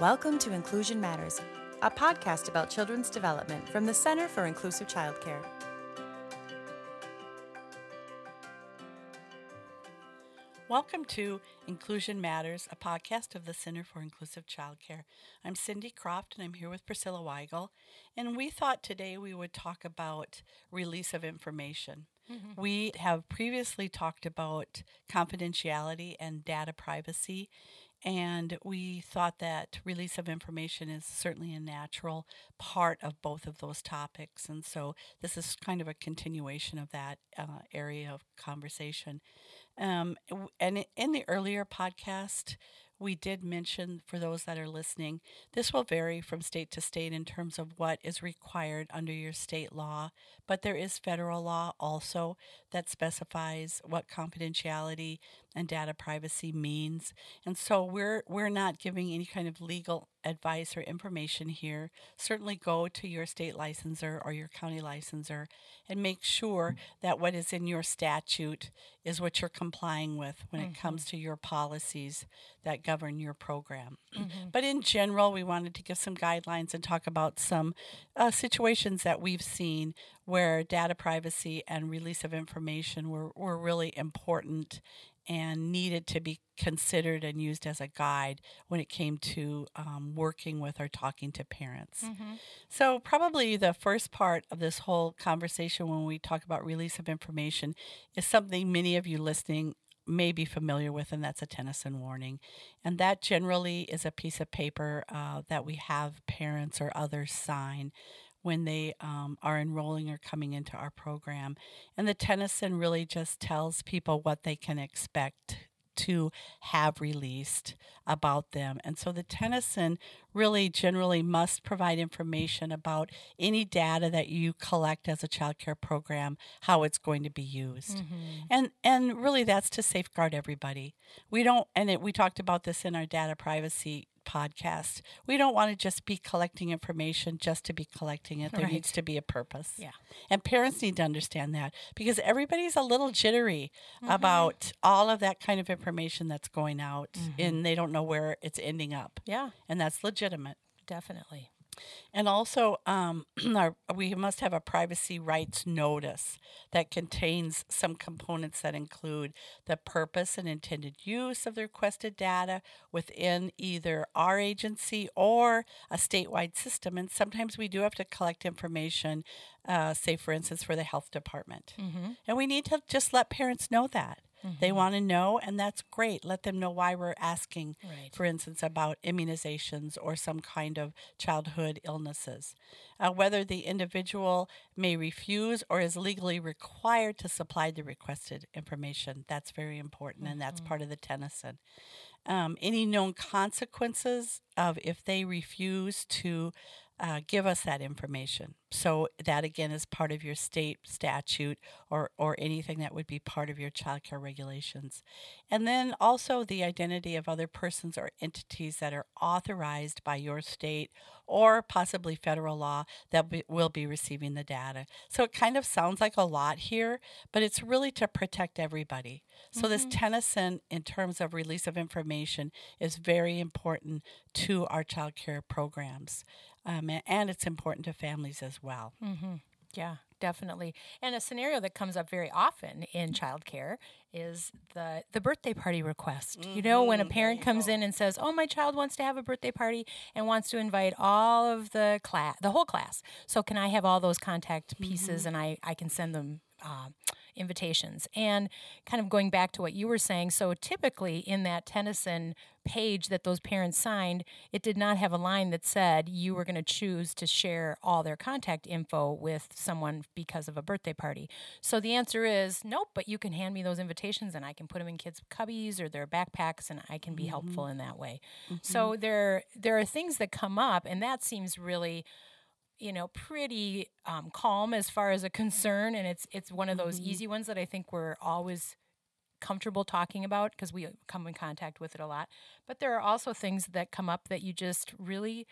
Welcome to Inclusion Matters, a podcast about children's development from the Center for Inclusive Child Care. Welcome to Inclusion Matters, a podcast of the Center for Inclusive Child Care. I'm Cindy Croft, and I'm here with Priscilla Weigel. And we thought today we would talk about release of information. Mm-hmm. We have previously talked about confidentiality and data privacy, and we thought that release of information is certainly a natural part of both of those topics. And so this is kind of a continuation of that area of conversation. And in the earlier podcast, we did mention, for those that are listening, this will vary from state to state in terms of what is required under your state law, but there is federal law also that specifies what confidentiality and data privacy means. And so we're not giving any kind of legal advice or information here. Certainly go to your state licensor or your county licensor and make sure that what is in your statute is what you're complying with when it comes to your policies that govern your program. But in general, we wanted to give some guidelines and talk about some situations that we've seen where data privacy and release of information were really important and needed to be considered and used as a guide when it came to working with or talking to parents. So probably the first part of this whole conversation when we talk about release of information is something many of you listening may be familiar with, and that's a Tennessen warning. And that generally is a piece of paper that we have parents or others sign when they are enrolling or coming into our program. And the Tennessen really just tells people what they can expect to have released about them. And so the Tennessen really generally must provide information about any data that you collect as a child care program, how it's going to be used. And really that's to safeguard everybody. We don't, and we talked about this in our data privacy podcast. We don't want to just be collecting information just to be collecting it. There needs to be a purpose. And parents need to understand that, because everybody's a little jittery about all of that kind of information that's going out, and they don't know where it's ending up. And that's legitimate. Definitely. And also, we must have a privacy rights notice that contains some components that include the purpose and intended use of the requested data within either our agency or a statewide system. And sometimes we do have to collect information, say, for instance, for the health department. And we need to just let parents know that. They want to know, and that's great. Let them know why we're asking, for instance, about immunizations or some kind of childhood illnesses. Whether the individual may refuse or is legally required to supply the requested information, that's very important, and that's part of the Tennessen. Any known consequences of if they refuse to give us that information. So that, again, is part of your state statute or anything that would be part of your child care regulations. And then also the identity of other persons or entities that are authorized by your state or possibly federal law that will be receiving the data. So it kind of sounds like a lot here, but it's really to protect everybody. So this Tennessen, in terms of release of information, is very important to our child care programs. And it's important to families as well. Yeah, definitely. And a scenario that comes up very often in childcare is the birthday party request. You know, when a parent comes in and says, "Oh, my child wants to have a birthday party and wants to invite all of the class, the whole class. So can I have all those contact pieces and I can send them invitations?" And kind of going back to what you were saying, so typically in that Tennessen page that those parents signed, it did not have a line that said you were going to choose to share all their contact info with someone because of a birthday party. So the answer is, nope, but you can hand me those invitations and I can put them in kids' cubbies or their backpacks and I can be helpful in that way. So there are things that come up, and that seems really, you know, pretty calm as far as a concern, and it's one of those easy ones that I think we're always comfortable talking about because we come in contact with it a lot. But there are also things that come up that you just really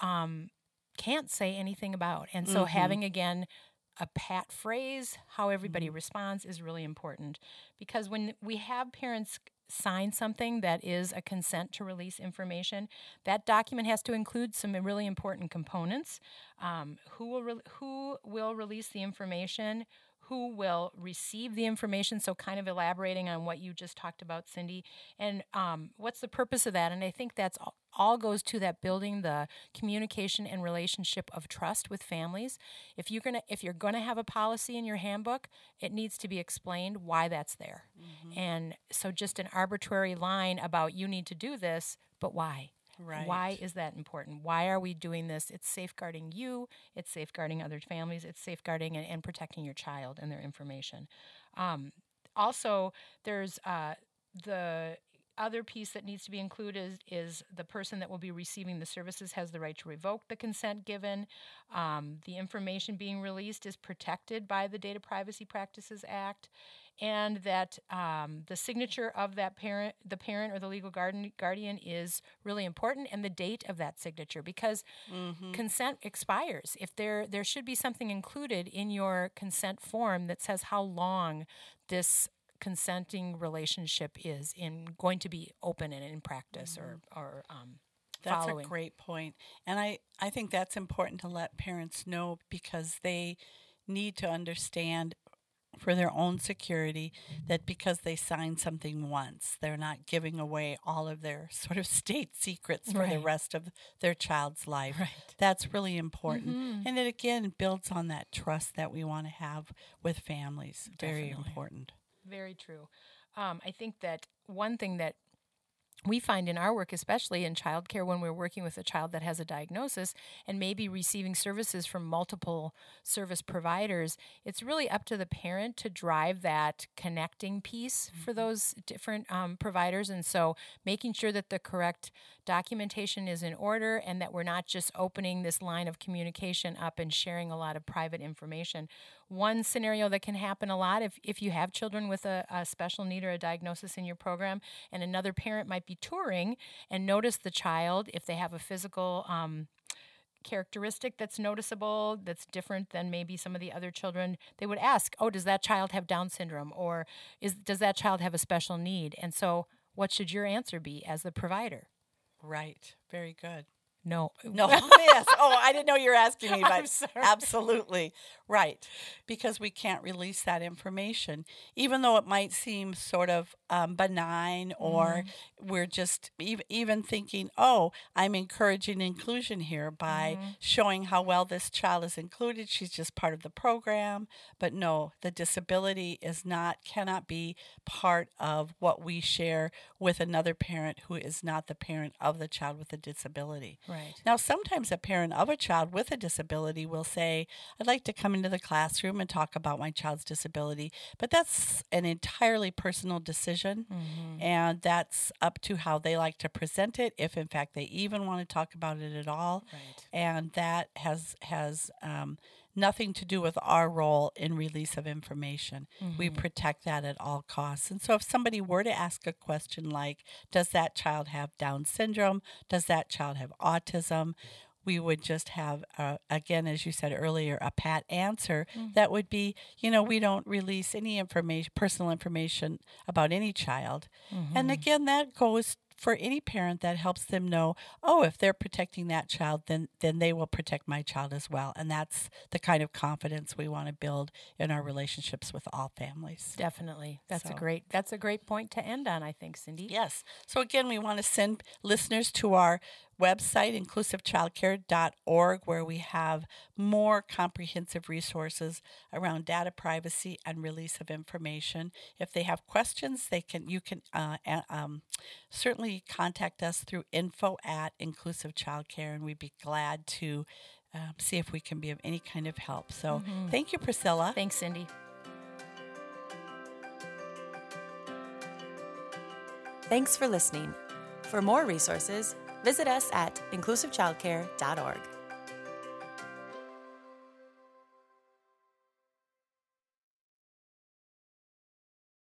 can't say anything about. And so having, again, a pat phrase, how everybody responds is really important. Because when we have parents sign something that is a consent to release information, that document has to include some really important components. Who will release the information? Who will receive the information? So kind of elaborating on what you just talked about, Cindy. And what's the purpose of that? And I think that's all goes to that building the communication and relationship of trust with families. If you're gonna have a policy in your handbook, it needs to be explained why that's there. Mm-hmm. And so just an arbitrary line about you need to do this, but why? Right. Why is that important? Why are we doing this? It's safeguarding you. It's safeguarding other families. It's safeguarding and protecting your child and their information. Also, there's the other piece that needs to be included is the person that will be receiving the services has the right to revoke the consent given. The information being released is protected by the Data Privacy Practices Act. And that the signature of that parent, the parent or the legal guardian is really important, and the date of that signature, because consent expires. If there should be something included in your consent form that says how long this consenting relationship is in going to be open and in practice or that's following. A great point. And I think that's important to let parents know, because they need to understand for their own security that because they sign something once, they're not giving away all of their sort of state secrets for the rest of their child's life. Right. That's really important. Mm-hmm. And it, again, builds on that trust that we want to have with families. Definitely. Very important. Very true. I think that one thing that we find in our work, especially in childcare, when we're working with a child that has a diagnosis and maybe receiving services from multiple service providers, it's really up to the parent to drive that connecting piece for those different providers. And so making sure that the correct documentation is in order and that we're not just opening this line of communication up and sharing a lot of private information. One scenario that can happen a lot if you have children with a special need or a diagnosis in your program, and another parent might be touring and notice the child, if they have a physical characteristic that's noticeable, that's different than maybe some of the other children, they would ask, oh, does that child have Down syndrome? Or does that child have a special need? And so what should your answer be as the provider? Right. Very good. No. Yes. Oh, I didn't know you were asking me, but absolutely right, because we can't release that information, even though it might seem sort of benign, or we're just even thinking, oh, I'm encouraging inclusion here by showing how well this child is included. She's just part of the program. But no, the disability cannot be part of what we share with another parent who is not the parent of the child with a disability. Right. Now, sometimes a parent of a child with a disability will say, I'd like to come into the classroom and talk about my child's disability, but that's an entirely personal decision, and that's up to how they like to present it, if in fact they even want to talk about it at all. Right. And that has nothing to do with our role in release of information. Mm-hmm. We protect that at all costs. And so if somebody were to ask a question like, does that child have Down syndrome? Does that child have autism? We would just have, again, as you said earlier, a pat answer that would be, we don't release any personal information about any child. Mm-hmm. And again, that goes for any parent that helps them know, oh, if they're protecting that child, then they will protect my child as well. And that's the kind of confidence we want to build in our relationships with all families. Definitely. That's a great point to end on, I think, Cindy. Yes. So again, we want to send listeners to our website, inclusivechildcare.org, where we have more comprehensive resources around data privacy and release of information. If they have questions, you can certainly contact us through info@inclusivechildcare, and we'd be glad to see if we can be of any kind of help. So thank you, Priscilla. Thanks, Cindy. Thanks for listening. For more resources, visit us at inclusivechildcare.org.